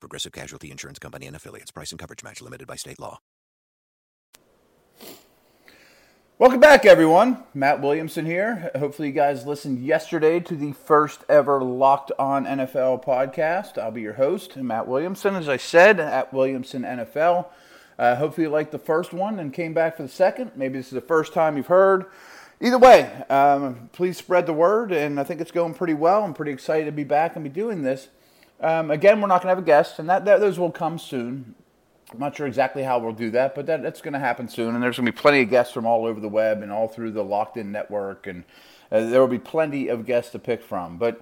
Progressive Casualty Insurance Company and Affiliates. Price and coverage match limited by state law. Welcome back, everyone. Matt Williamson here. Hopefully you guys listened yesterday to the first ever Locked On NFL podcast. I'll be your host, Matt Williamson, as I said, at Williamson NFL. Hopefully you liked the first one and came back for the second. Maybe this is the first time you've heard. Either way, please spread the word, and I think it's going pretty well. I'm pretty excited to be back and be doing this. Again, we're not going to have a guest, and those will come soon. I'm not sure exactly how we'll do that, but that's going to happen soon. And there's going to be plenty of guests from all over the web and all through the Locked In Network, and there will be plenty of guests to pick from. But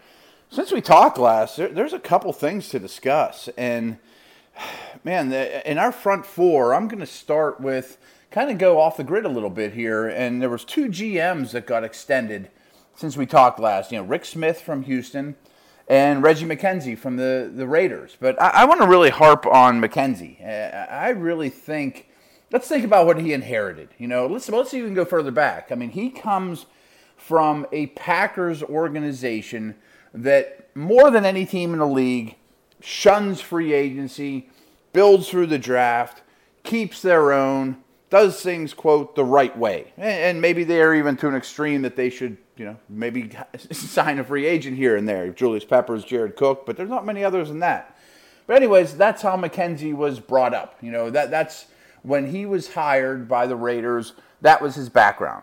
since we talked last, there's a couple things to discuss. And, man, in our front four, I'm going to start with kind of go off the grid a little bit here. And there was 2 GMs that got extended since we talked last. You know, Rick Smith from Houston and Reggie McKenzie from the Raiders. But I want to really harp on McKenzie. I really think, let's think about what he inherited. You know, let's even go further back. I mean, he comes from a Packers organization that more than any team in the league shuns free agency, builds through the draft, keeps their own, does things, quote, the right way. And maybe they're even to an extreme that they should, you know, maybe sign a free agent here and there. Julius Peppers, Jared Cook, but there's not many others than that. But anyways, that's how McKenzie was brought up. You know, that's when he was hired by the Raiders, that was his background.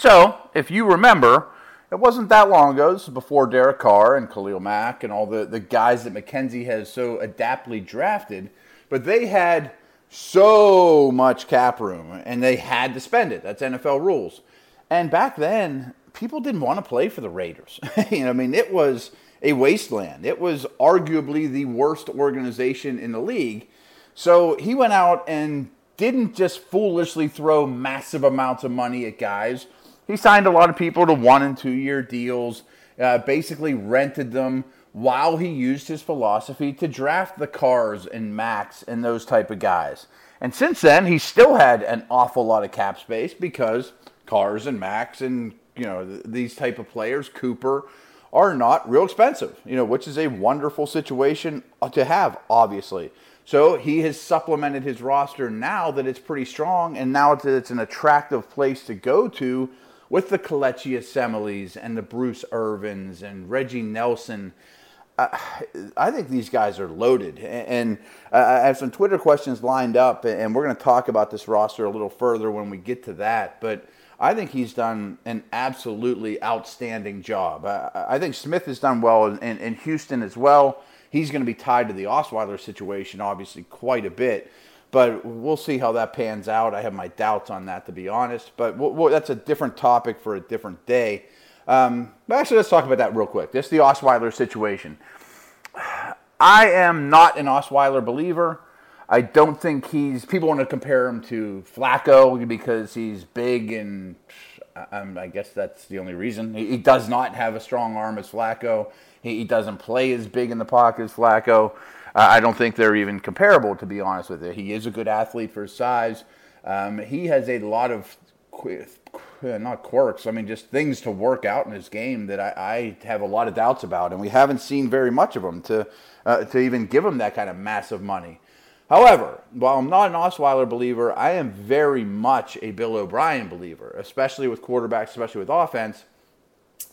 So, if you remember, it wasn't that long ago. This was before Derek Carr and Khalil Mack and all the guys that McKenzie has so adaptly drafted. But they had so much cap room, and they had to spend it. That's NFL rules. And back then, people didn't want to play for the Raiders. You know, I mean, it was a wasteland. It was arguably the worst organization in the league. So he went out and didn't just foolishly throw massive amounts of money at guys. He signed a lot of people to 1- and 2-year deals, basically rented them while he used his philosophy to draft the Carrs and Max and those type of guys. And since then, he still had an awful lot of cap space because Carrs and Max and, you know, these type of players, Cooper, are not real expensive, you know, which is a wonderful situation to have, obviously. So he has supplemented his roster now that it's pretty strong, and now it's an attractive place to go to with the Kelechi Asomugha and the Bruce Irvins and Reggie Nelson. I think these guys are loaded, and I have some Twitter questions lined up, and we're going to talk about this roster a little further when we get to that, but I think he's done an absolutely outstanding job. I think Smith has done well in Houston as well. He's going to be tied to the Osweiler situation, obviously, quite a bit. But we'll see how that pans out. I have my doubts on that, to be honest. But that's a different topic for a different day. Actually, let's talk about that real quick. This is the Osweiler situation. I am not an Osweiler believer. I don't think people want to compare him to Flacco because he's big, and I guess that's the only reason. He does not have a strong arm as Flacco. He doesn't play as big in the pocket as Flacco. I don't think they're even comparable, to be honest with you. He is a good athlete for his size. He has a lot of, not quirks, I mean just things to work out in his game that I have a lot of doubts about, and we haven't seen very much of him to even give him that kind of massive money. However, while I'm not an Osweiler believer, I am very much a Bill O'Brien believer, especially with quarterbacks, especially with offense.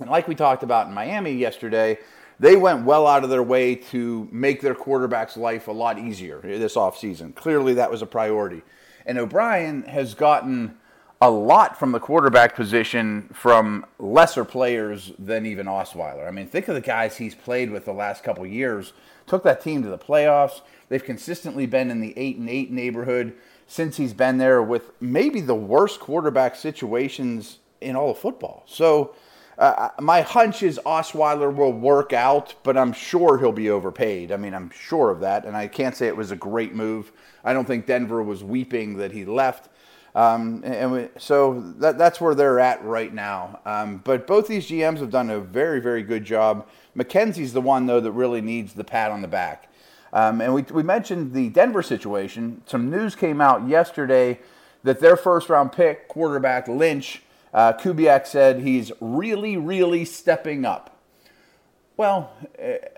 And like we talked about in Miami yesterday, they went well out of their way to make their quarterback's life a lot easier this offseason. Clearly, that was a priority. And O'Brien has gotten a lot from the quarterback position from lesser players than even Osweiler. I mean, think of the guys he's played with the last couple of years. Took that team to the playoffs. They've consistently been in the 8-8 neighborhood since he's been there, with maybe the worst quarterback situations in all of football. So My hunch is Osweiler will work out, but I'm sure he'll be overpaid. I mean, I'm sure of that, and I can't say it was a great move. I don't think Denver was weeping that he left. So that's where they're at right now. But both these GMs have done a very, very good job. McKenzie's the one, though, that really needs the pat on the back. And we mentioned the Denver situation. Some news came out yesterday that their first-round pick, quarterback Lynch, Kubiak said he's really, really stepping up. Well,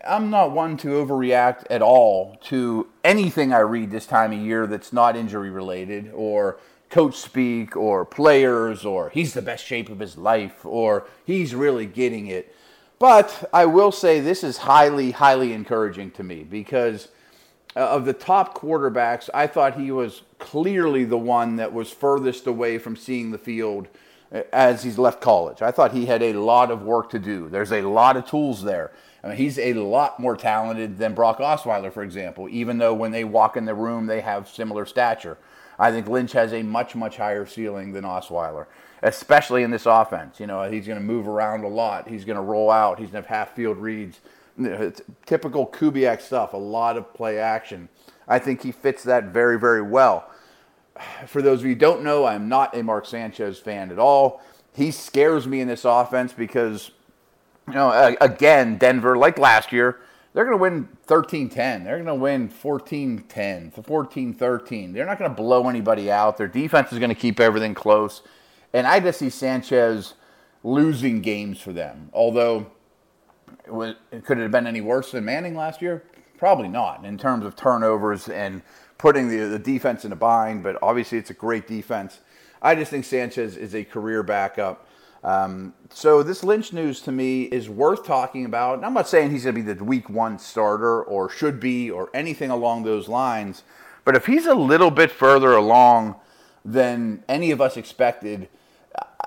I'm not one to overreact at all to anything I read this time of year that's not injury-related or coach speak or players or he's the best shape of his life or he's really getting it. But I will say this is highly, highly encouraging to me because of the top quarterbacks, I thought he was clearly the one that was furthest away from seeing the field as he's left college. I thought he had a lot of work to do. There's a lot of tools there. I mean, he's a lot more talented than Brock Osweiler, for example, even though when they walk in the room, they have similar stature. I think Lynch has a much, much higher ceiling than Osweiler, especially in this offense. You know, he's going to move around a lot. He's going to roll out. He's going to have half-field reads. It's typical Kubiak stuff, a lot of play action. I think he fits that very, very well. For those of you who don't know, I'm not a Mark Sanchez fan at all. He scares me in this offense because, you know, again, Denver, like last year, they're going to win 13-10. They're going to win 14-10, 14-13. They're not going to blow anybody out. Their defense is going to keep everything close. And I just see Sanchez losing games for them. Although, could it have been any worse than Manning last year? Probably not in terms of turnovers and putting the defense in a bind. But obviously, it's a great defense. I just think Sanchez is a career backup. So this Lynch news to me is worth talking about. And I'm not saying he's going to be the week one starter or should be or anything along those lines. But if he's a little bit further along than any of us expected,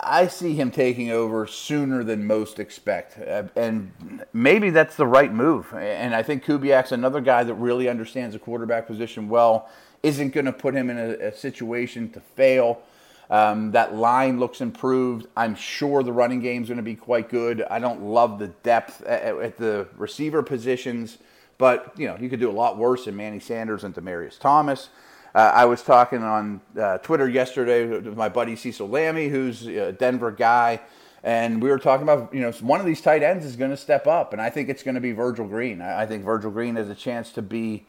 I see him taking over sooner than most expect. And maybe that's the right move. And I think Kubiak's another guy that really understands the quarterback position well, isn't going to put him in a situation to fail. That line looks improved. I'm sure the running game's going to be quite good. I don't love the depth at the receiver positions, but you know you could do a lot worse than Manny Sanders and Demaryius Thomas. I was talking on Twitter yesterday with my buddy Cecil Lammey, who's a Denver guy, and we were talking about one of these tight ends is going to step up, and I think it's going to be Virgil Green. I think Virgil Green has a chance to be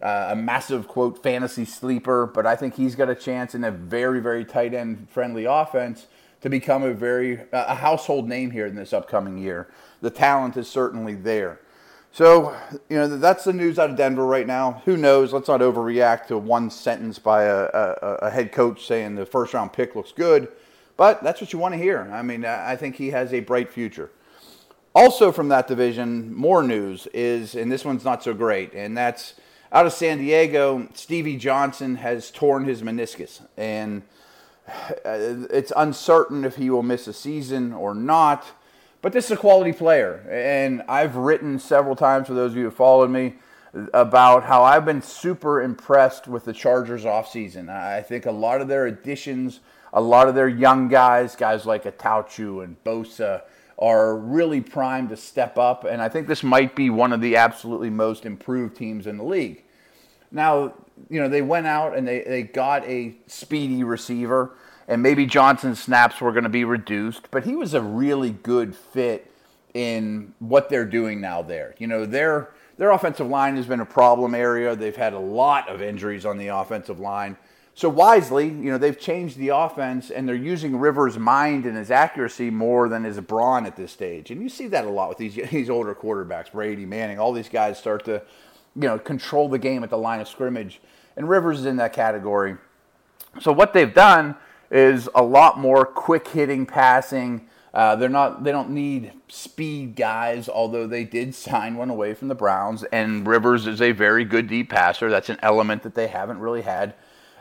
a massive, quote, fantasy sleeper, but I think he's got a chance in a very, very tight end friendly offense to become a household name here in this upcoming year. The talent is certainly there. So, that's the news out of Denver right now. Who knows? Let's not overreact to one sentence by a head coach saying the first round pick looks good, but that's what you want to hear. I mean, I think he has a bright future. Also from that division, more news is, and this one's not so great, and that's out of San Diego, Stevie Johnson has torn his meniscus, and it's uncertain if he will miss a season or not, but this is a quality player, and I've written several times, for those of you who followed me, about how I've been super impressed with the Chargers offseason. I think a lot of their additions, a lot of their young guys like Atauchu and Bosa, are really primed to step up, and I think this might be one of the absolutely most improved teams in the league. Now, they went out and they got a speedy receiver, and maybe Johnson's snaps were going to be reduced, but he was a really good fit in what they're doing now there. Their offensive line has been a problem area. They've had a lot of injuries on the offensive line. So wisely, they've changed the offense, and they're using Rivers' mind and his accuracy more than his brawn at this stage. And you see that a lot with these older quarterbacks, Brady, Manning, all these guys start to, control the game at the line of scrimmage. And Rivers is in that category. So what they've done is a lot more quick-hitting passing. They don't need speed guys, although they did sign one away from the Browns. And Rivers is a very good deep passer. That's an element that they haven't really had.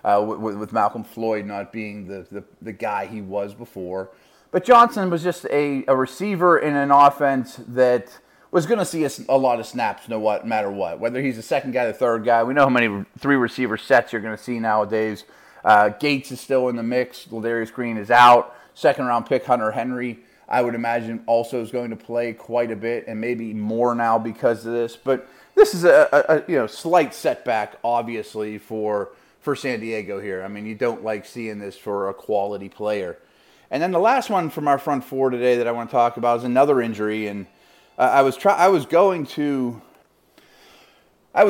With Malcolm Floyd not being the guy he was before. But Johnson was just a receiver in an offense that was going to see a lot of snaps no matter what. Whether he's the second guy, the third guy. We know how many three-receiver sets you're going to see nowadays. Gates is still in the mix. Ladarius Green is out. Second-round pick Hunter Henry I would imagine also is going to play quite a bit and maybe more now because of this. But this is a slight setback, obviously, for San Diego here. I mean, you don't like seeing this for a quality player. And then the last one from our front four today that I want to talk about is another injury. And I was going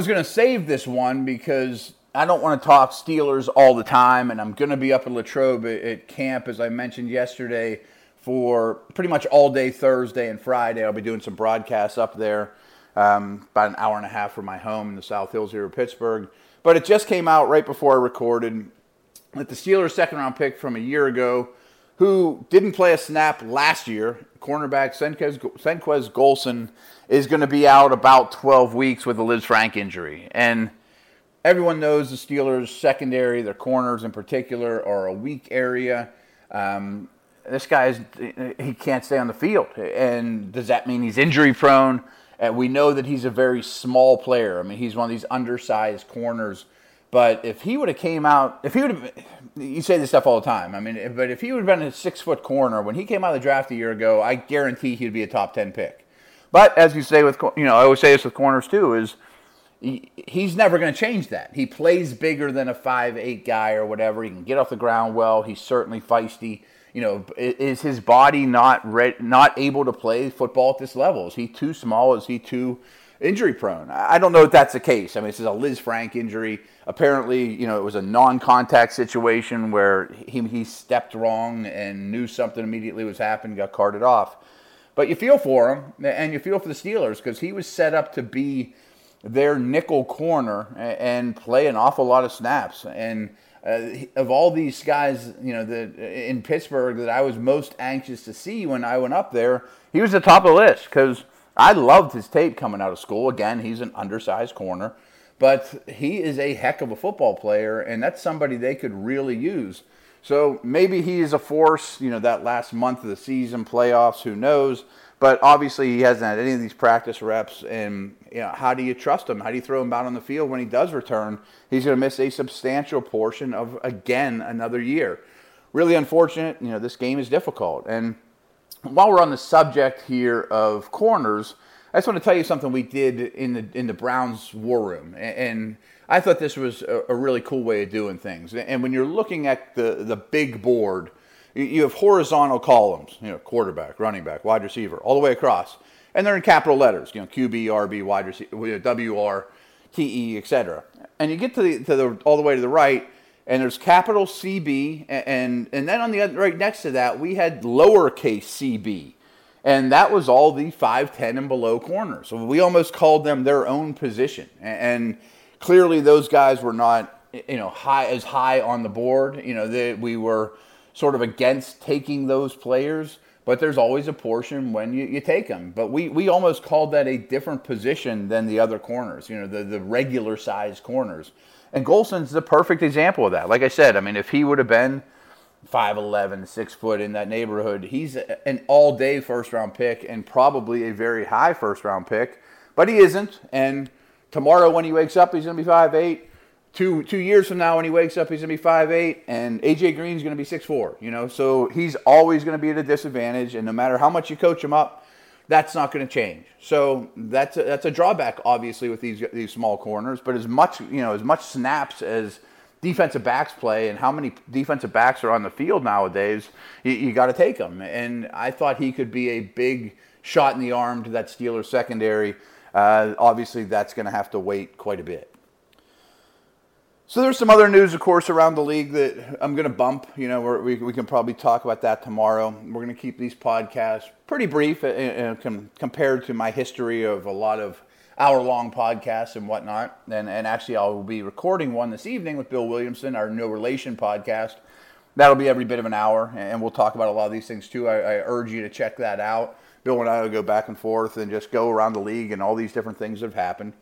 to save this one because I don't want to talk Steelers all the time, and I'm going to be up in Latrobe at camp, as I mentioned yesterday, for pretty much all day Thursday and Friday. I'll be doing some broadcasts up there, about an hour and a half from my home in the South Hills here in Pittsburgh. But it just came out right before I recorded that the Steelers' second-round pick from a year ago, who didn't play a snap last year, cornerback Senquez Golson, is going to be out about 12 weeks with a Lisfranc injury. And everyone knows the Steelers' secondary, their corners in particular, are a weak area. This guy, he can't stay on the field. And does that mean he's injury-prone? And we know that he's a very small player. I mean, he's one of these undersized corners. But if he would have came out, you say this stuff all the time. I mean, but if he would have been a 6-foot corner when he came out of the draft a year ago, I guarantee he'd be a top 10 pick. But as you say with, I always say this with corners too, is he's never going to change that. He plays bigger than a 5'8" guy or whatever. He can get off the ground well. He's certainly feisty. Is his body not able to play football at this level? Is he too small? Is he too injury prone? I don't know if that's the case. I mean, this is a Lisfranc injury. Apparently, it was a non-contact situation where he stepped wrong and knew something immediately was happening, got carted off. But you feel for him, and you feel for the Steelers, because he was set up to be their nickel corner and play an awful lot of snaps. And of all these guys, in Pittsburgh that I was most anxious to see when I went up there, he was the top of the list, because I loved his tape coming out of school. Again, he's an undersized corner, but he is a heck of a football player, and that's somebody they could really use. So maybe he is a force, that last month of the season, playoffs, who knows? But obviously he hasn't had any of these practice reps, and how do you trust him? How do you throw him out on the field when he does return? He's going to miss a substantial portion of, again, another year. Really unfortunate. This game is difficult. And while we're on the subject here of corners, I just want to tell you something we did in the Browns war room, and I thought this was a really cool way of doing things. And when you're looking at the big board, you have horizontal columns, quarterback, running back, wide receiver, all the way across, and they're in capital letters, QB, RB, wide receiver, WR, TE, etc. And you get to the all the way to the right, and there's capital CB, and then on the other, right next to that, we had lowercase CB, and that was all the 5'10" and below corners. So we almost called them their own position, and clearly those guys were not, high on the board. We were sort of against taking those players, but there's always a portion when you take them. But we almost called that a different position than the other corners, the regular size corners. And Golson's the perfect example of that. Like I said, I mean, if he would have been 5'11", 6 foot, in that neighborhood, he's an all-day first-round pick and probably a very high first-round pick, but he isn't. And tomorrow when he wakes up, he's going to be 5'8". Two years from now when he wakes up, he's going to be 5'8", and A.J. Green's going to be 6'4". So he's always going to be at a disadvantage, and no matter how much you coach him up, that's not going to change. So that's a drawback, obviously, with these small corners. But as much snaps as defensive backs play, and how many defensive backs are on the field nowadays, you got to take them. And I thought he could be a big shot in the arm to that Steelers secondary. Obviously, that's going to have to wait quite a bit. So there's some other news, of course, around the league that I'm going to bump. We can probably talk about that tomorrow. We're going to keep these podcasts pretty brief compared to my history of a lot of hour-long podcasts and whatnot. And actually, I'll be recording one this evening with Bill Williamson, our No Relation podcast. That'll be every bit of an hour, and we'll talk about a lot of these things too. I urge you to check that out. Bill and I will go back and forth and just go around the league and all these different things that have happened.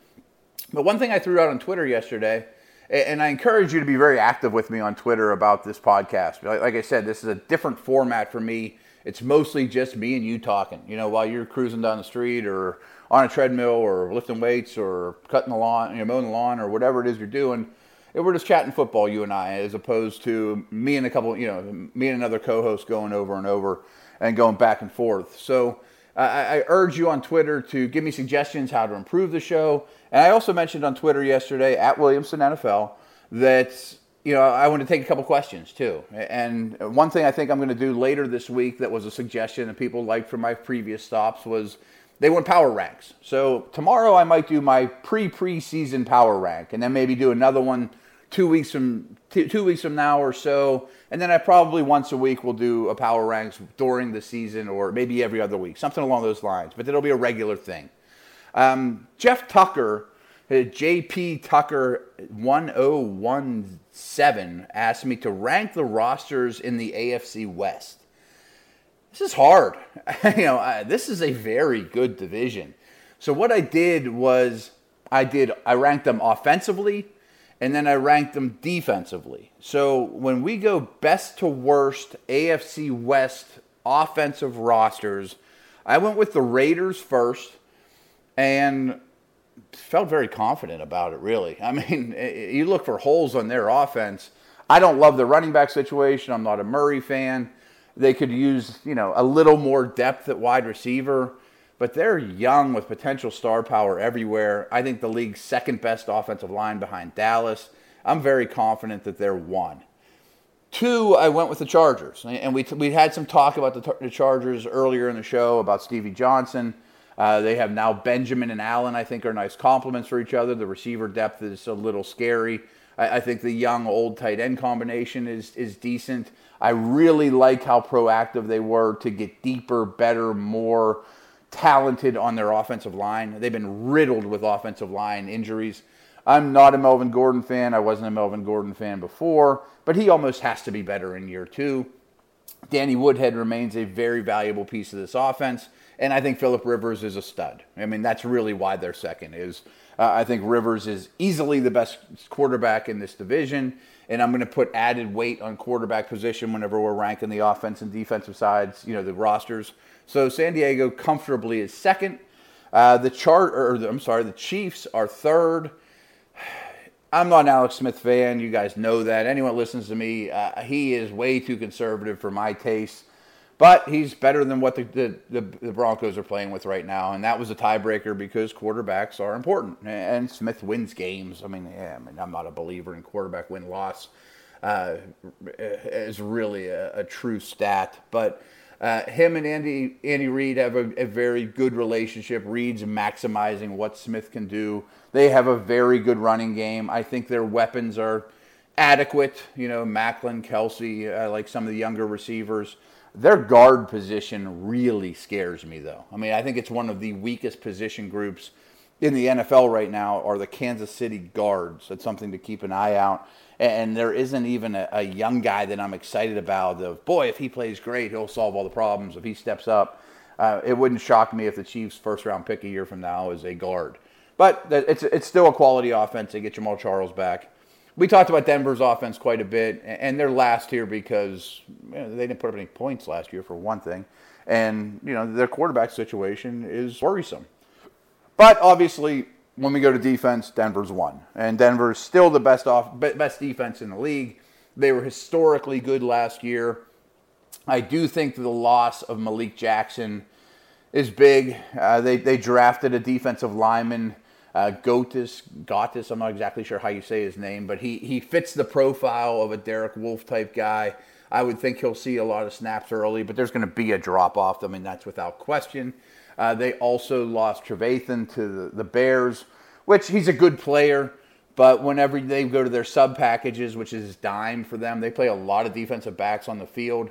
But one thing I threw out on Twitter yesterday, and I encourage you to be very active with me on Twitter about this podcast. Like I said, this is a different format for me. It's mostly just me and you talking, while you're cruising down the street or on a treadmill or lifting weights or cutting the lawn, mowing the lawn or whatever it is you're doing. And we're just chatting football, you and I, as opposed to me and another co-host going over and over. and going back and forth. So I urge you on Twitter to give me suggestions how to improve the show. And I also mentioned on Twitter yesterday, at Williamson NFL, that I want to take a couple questions too. And one thing I think I'm going to do later this week that was a suggestion that people liked from my previous stops was they want power ranks. So tomorrow I might do my preseason power rank, and then maybe do another one 2 weeks from now or so. And then I probably once a week will do a power ranks during the season, or maybe every other week, something along those lines. But it'll be a regular thing. Jeff Tucker, JP Tucker 1017, asked me to rank the rosters in the AFC West. This is hard. This is a very good division. So what I did was I ranked them offensively, and then I ranked them defensively. So when we go best to worst AFC West offensive rosters, I went with the Raiders first and felt very confident about it, really. I mean, you look for holes on their offense. I don't love the running back situation. I'm not a Murray fan. They could use, a little more depth at wide receiver. But they're young with potential star power everywhere. I think the league's second best offensive line behind Dallas. I'm very confident that they're one. Two, I went with the Chargers. And we had some talk about the Chargers earlier in the show about Stevie Johnson. They have now Benjamin and Allen, I think, are nice complements for each other. The receiver depth is a little scary. I think the young, old tight end combination is decent. I really like how proactive they were to get deeper, better, more talented on their offensive line. They've been riddled with offensive line injuries. I'm not a Melvin Gordon fan. I wasn't a Melvin Gordon fan before, but he almost has to be better in year two. Danny Woodhead remains a very valuable piece of this offense, and I think Phillip Rivers is a stud. I mean, that's really why they're second is I think Rivers is easily the best quarterback in this division, and I'm going to put added weight on quarterback position whenever we're ranking the offense and defensive sides, the rosters. So San Diego comfortably is second. The Chiefs are third. I'm not an Alex Smith fan. You guys know that. Anyone that listens to me, he is way too conservative for my taste. But he's better than what the Broncos are playing with right now. And that was a tiebreaker because quarterbacks are important. And Smith wins games. I mean, I'm not a believer in quarterback win-loss. Is really a true stat. But him and Andy Reid have a very good relationship. Reid's maximizing what Smith can do. They have a very good running game. I think their weapons are adequate. Macklin, Kelsey, like some of the younger receivers. Their guard position really scares me, though. I mean, I think it's one of the weakest position groups in the NFL right now are the Kansas City guards. That's something to keep an eye out. And there isn't even a young guy that I'm excited about. If he plays great, he'll solve all the problems. If he steps up, it wouldn't shock me if the Chiefs' first-round pick a year from now is a guard. But it's still a quality offense. They get Jamal Charles back. We talked about Denver's offense quite a bit, and they're last here because they didn't put up any points last year, for one thing. And, their quarterback situation is worrisome. But, obviously, when we go to defense, Denver's one. And Denver's still the best defense in the league. They were historically good last year. I do think the loss of Malik Jackson is big. They drafted a defensive lineman, Gottis. I'm not exactly sure how you say his name, but he fits the profile of a Derek Wolfe type guy. I would think he'll see a lot of snaps early, but there's going to be a drop-off. I mean, that's without question. They also lost Trevathan to the Bears, which he's a good player, but whenever they go to their sub packages, which is dime for them, they play a lot of defensive backs on the field.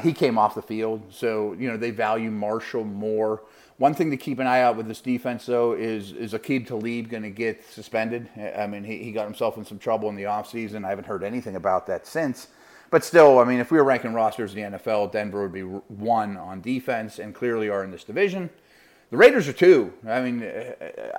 He came off the field, so they value Marshall more. One thing to keep an eye out with this defense, though, is Aqib Talib going to get suspended? I mean, he got himself in some trouble in the offseason. I haven't heard anything about that since. But still, I mean, if we were ranking rosters in the NFL, Denver would be one on defense and clearly are in this division. The Raiders are two. I mean,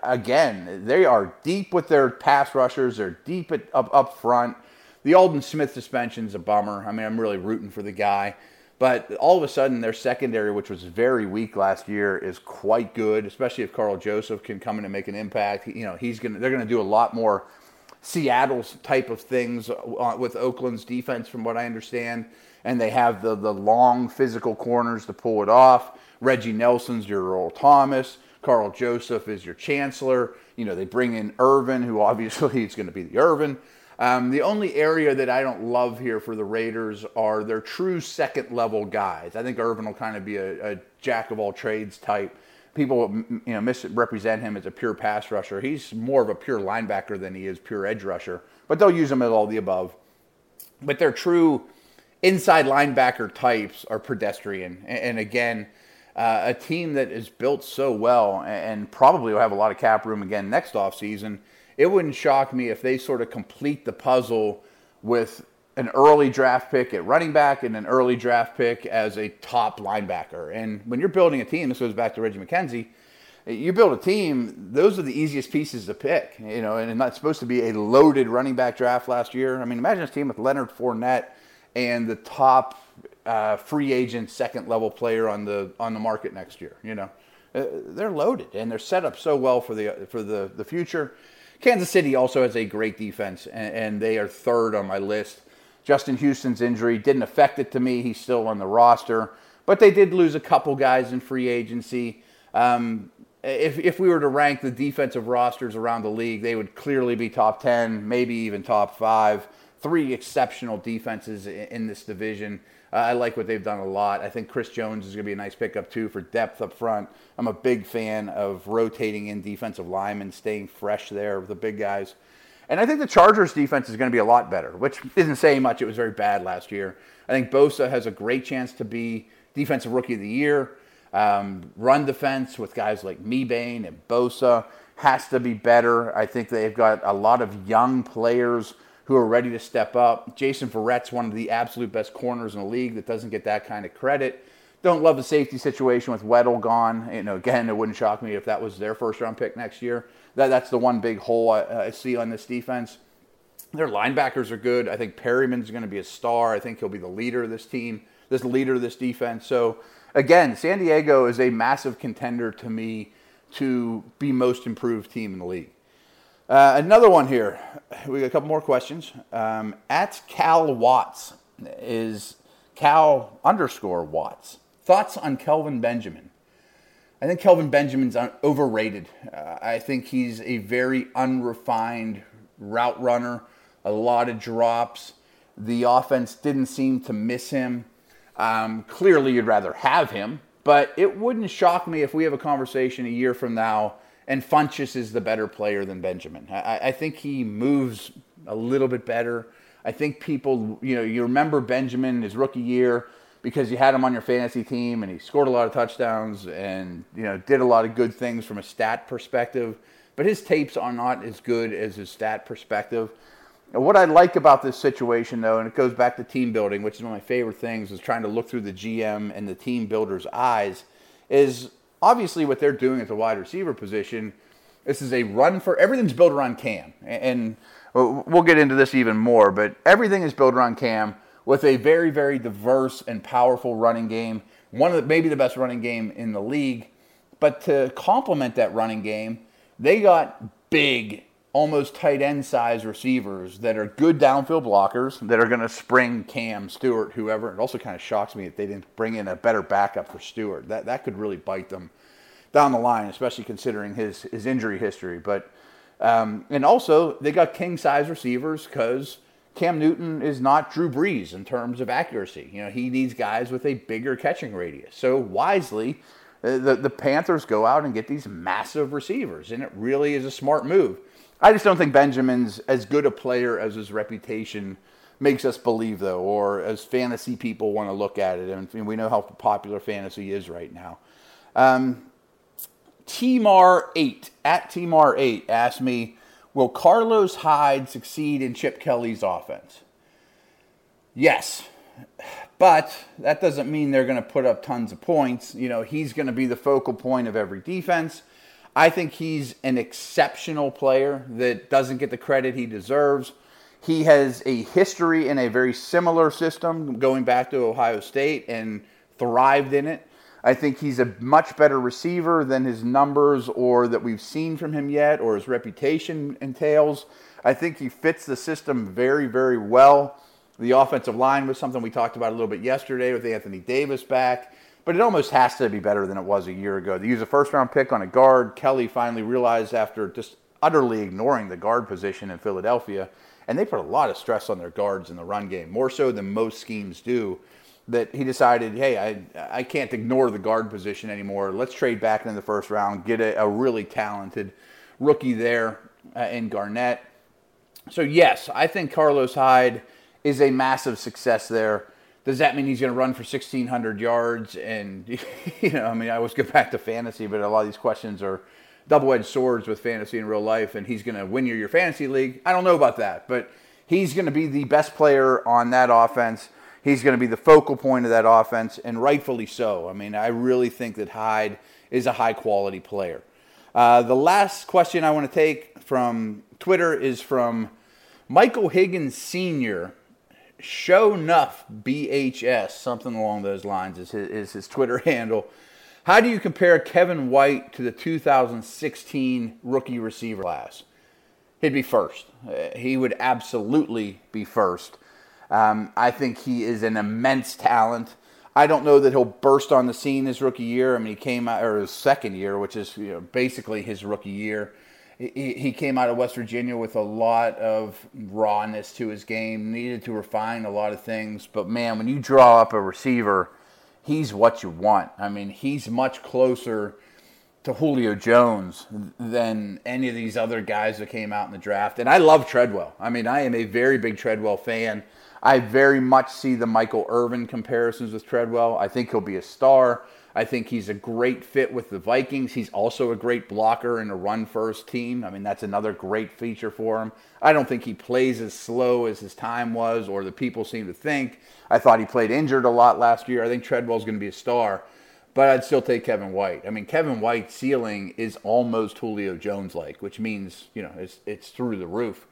again, they are deep with their pass rushers. They're deep up front. The Aldon Smith suspension's a bummer. I mean, I'm really rooting for the guy. But all of a sudden, their secondary, which was very weak last year, is quite good, especially if Carl Joseph can come in and make an impact. They're going to do a lot more Seattle's type of things with Oakland's defense, from what I understand. And they have the long physical corners to pull it off. Reggie Nelson's your Earl Thomas. Carl Joseph is your Chancellor. You know, they bring in Irvin, who obviously is going to be the Irvin. The only area that I don't love here for the Raiders are their true second-level guys. I think Irvin will kind of be a jack-of-all-trades type. People, you know, misrepresent him as a pure pass rusher. He's more of a pure linebacker than he is pure edge rusher. But they'll use him at all the above. But their true inside linebacker types are pedestrian. And again, a team that is built so well and probably will have a lot of cap room again next offseason, it wouldn't shock me if they sort of complete the puzzle with an early draft pick at running back and an early draft pick as a top linebacker. And when you're building a team, this goes back to Reggie McKenzie, you build a team, those are the easiest pieces to pick. You know, and it's not supposed to be a loaded running back draft last year. I mean, imagine this team with Leonard Fournette and the top free agent second-level player on the market next year. You know, they're loaded, and they're set up so well for the future. Kansas City also has a great defense, and they are third on my list. Justin Houston's injury didn't affect it to me. He's still on the roster. But they did lose a couple guys in free agency. If we were to rank the defensive rosters around the league, they would clearly be top 10, maybe even top 5. 3 exceptional defenses in this division. I like what they've done a lot. I think Chris Jones is going to be a nice pickup, too, for depth up front. I'm a big fan of rotating in defensive linemen, staying fresh there with the big guys. And I think the Chargers' defense is going to be a lot better, which isn't saying much. It was very bad last year. I think Bosa has a great chance to be Defensive Rookie of the Year. Run defense with guys like Mebane and Bosa has to be better. I think they've got a lot of young players who are ready to step up. Jason Verrett's one of the absolute best corners in the league that doesn't get that kind of credit. Don't love the safety situation with Weddle gone. You know, again, it wouldn't shock me if that was their first-round pick next year. That's the one big hole I see on this defense. Their linebackers are good. I think Perryman's going to be a star. I think he'll be the leader of this team, this leader of this defense. So, again, San Diego is a massive contender to me to be most improved team in the league. Another one here. We got a couple more questions. At Cal Watts is Cal _Watts. Thoughts on Kelvin Benjamin? I think Kelvin Benjamin's overrated. I think he's a very unrefined route runner. A lot of drops. The offense didn't seem to miss him. Clearly, you'd rather have him. But it wouldn't shock me if we have a conversation a year from now and Funchess is the better player than Benjamin. I think he moves a little bit better. I think people, you know, you remember Benjamin his rookie year because you had him on your fantasy team and he scored a lot of touchdowns and, you know, did a lot of good things from a stat perspective. But his tapes are not as good as his stat perspective. And what I like about this situation, though, and it goes back to team building, which is one of my favorite things, is trying to look through the GM and the team builder's eyes, is obviously what they're doing at the wide receiver position, this is a run for, everything's built around Cam. And we'll get into this even more, but everything is built around Cam with a very, very diverse and powerful running game. One of the, maybe the best running game in the league. But to complement that running game, they got big, almost tight end size receivers that are good downfield blockers that are going to spring Cam, Stewart, whoever. It also kind of shocks me that they didn't bring in a better backup for Stewart. That could really bite them down the line, especially considering his injury history. But and also, they got king-size receivers because Cam Newton is not Drew Brees in terms of accuracy. You know, he needs guys with a bigger catching radius. So wisely, the Panthers go out and get these massive receivers, and it really is a smart move. I just don't think Benjamin's as good a player as his reputation makes us believe, though, or as fantasy people want to look at it. And we know how popular fantasy is right now. Tmar8, at Tmar8, asked me, will Carlos Hyde succeed in Chip Kelly's offense? Yes, but that doesn't mean they're going to put up tons of points. You know, he's going to be the focal point of every defense. I think he's an exceptional player that doesn't get the credit he deserves. He has a history in a very similar system going back to Ohio State and thrived in it. I think he's a much better receiver than his numbers or that we've seen from him yet or his reputation entails. I think he fits the system very, very well. The offensive line was something we talked about a little bit yesterday with Anthony Davis back, but it almost has to be better than it was a year ago. They used a first-round pick on a guard. Kelly finally realized after just utterly ignoring the guard position in Philadelphia, and they put a lot of stress on their guards in the run game, more so than most schemes do, that he decided, hey, I can't ignore the guard position anymore. Let's trade back in the first round, get a really talented rookie there in Garnett. So, yes, I think Carlos Hyde is a massive success there. Does that mean he's going to run for 1,600 yards? And, I always go back to fantasy, but a lot of these questions are double-edged swords with fantasy in real life, and he's going to win your fantasy league. I don't know about that, but he's going to be the best player on that offense. He's going to be the focal point of that offense, and rightfully so. I mean, I really think that Hyde is a high-quality player. The last question I want to take from Twitter is from Michael Higgins Sr. Show Nuff BHS, something along those lines is his Twitter handle. How do you compare Kevin White to the 2016 rookie receiver class? He'd be first. He would absolutely be first. I think he is an immense talent. I don't know that he'll burst on the scene his rookie year. I mean, he came out, or his second year, which is basically his rookie year. He came out of West Virginia with a lot of rawness to his game, needed to refine a lot of things. But, man, when you draw up a receiver, he's what you want. I mean, he's much closer to Julio Jones than any of these other guys that came out in the draft. And I love Treadwell. I mean, I am a very big Treadwell fan. I very much see the Michael Irvin comparisons with Treadwell. I think he'll be a star. I think he's a great fit with the Vikings. He's also a great blocker in a run-first team. I mean, that's another great feature for him. I don't think he plays as slow as his time was or the people seem to think. I thought he played injured a lot last year. I think Treadwell's going to be a star, but I'd still take Kevin White. I mean, Kevin White's ceiling is almost Julio Jones-like, which means, it's through the roof.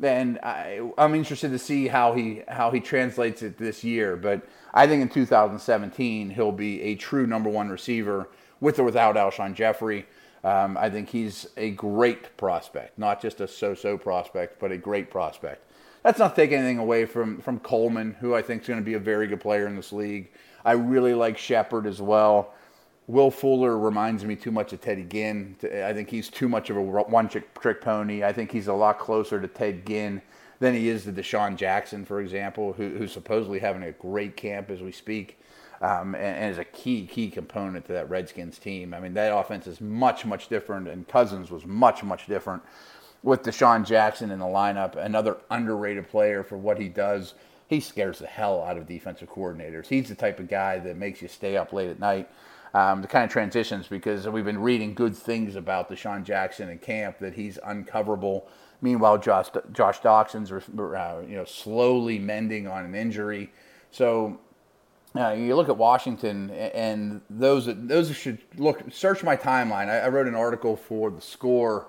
And I'm interested to see how he translates it this year. But I think in 2017, he'll be a true number one receiver with or without Alshon Jeffrey. I think he's a great prospect, not just a so-so prospect, but a great prospect. That's not taking anything away from Coleman, who I think is going to be a very good player in this league. I really like Shepard as well. Will Fuller reminds me too much of Teddy Ginn. I think he's too much of a one-trick pony. I think he's a lot closer to Ted Ginn than he is to Deshaun Jackson, for example, who's supposedly having a great camp as we speak, and is a key component to that Redskins team. I mean, that offense is much, much different, and Cousins was much, much different with Deshaun Jackson in the lineup, another underrated player for what he does. He scares the hell out of defensive coordinators. He's the type of guy that makes you stay up late at night. The kind of transitions, because we've been reading good things about Deshaun Jackson in camp, that he's uncoverable. Meanwhile, Josh Doxson's slowly mending on an injury. So you look at Washington, and those should search my timeline. I wrote an article for The Score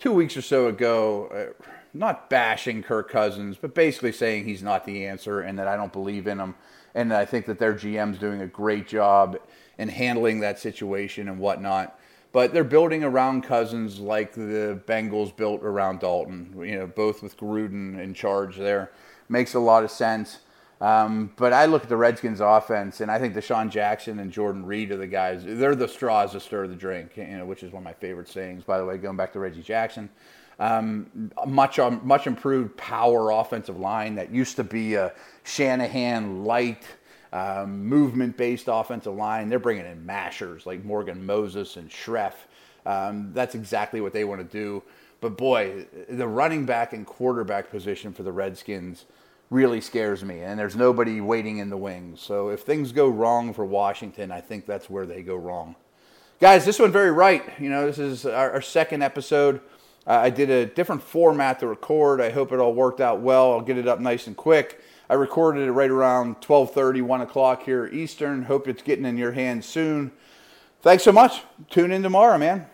2 weeks or so ago, not bashing Kirk Cousins, but basically saying he's not the answer and that I don't believe in him. And I think that their GM's doing a great job and handling that situation and whatnot. But they're building around Cousins like the Bengals built around Dalton, both with Gruden in charge there. Makes a lot of sense. But I look at the Redskins offense, and I think Deshaun Jackson and Jordan Reed are the guys. They're the straws that stir the drink, which is one of my favorite sayings, by the way, going back to Reggie Jackson. Much improved power offensive line that used to be a Shanahan light, movement-based offensive line. They're bringing in mashers like Morgan Moses and Schreff. That's exactly what they want to do. But, boy, the running back and quarterback position for the Redskins really scares me, and there's nobody waiting in the wings. So if things go wrong for Washington, I think that's where they go wrong. Guys, this one very right. This is our second episode. I did a different format to record. I hope it all worked out well. I'll get it up nice and quick. I recorded it right around 12:30, 1 o'clock here Eastern. Hope it's getting in your hands soon. Thanks so much. Tune in tomorrow, man.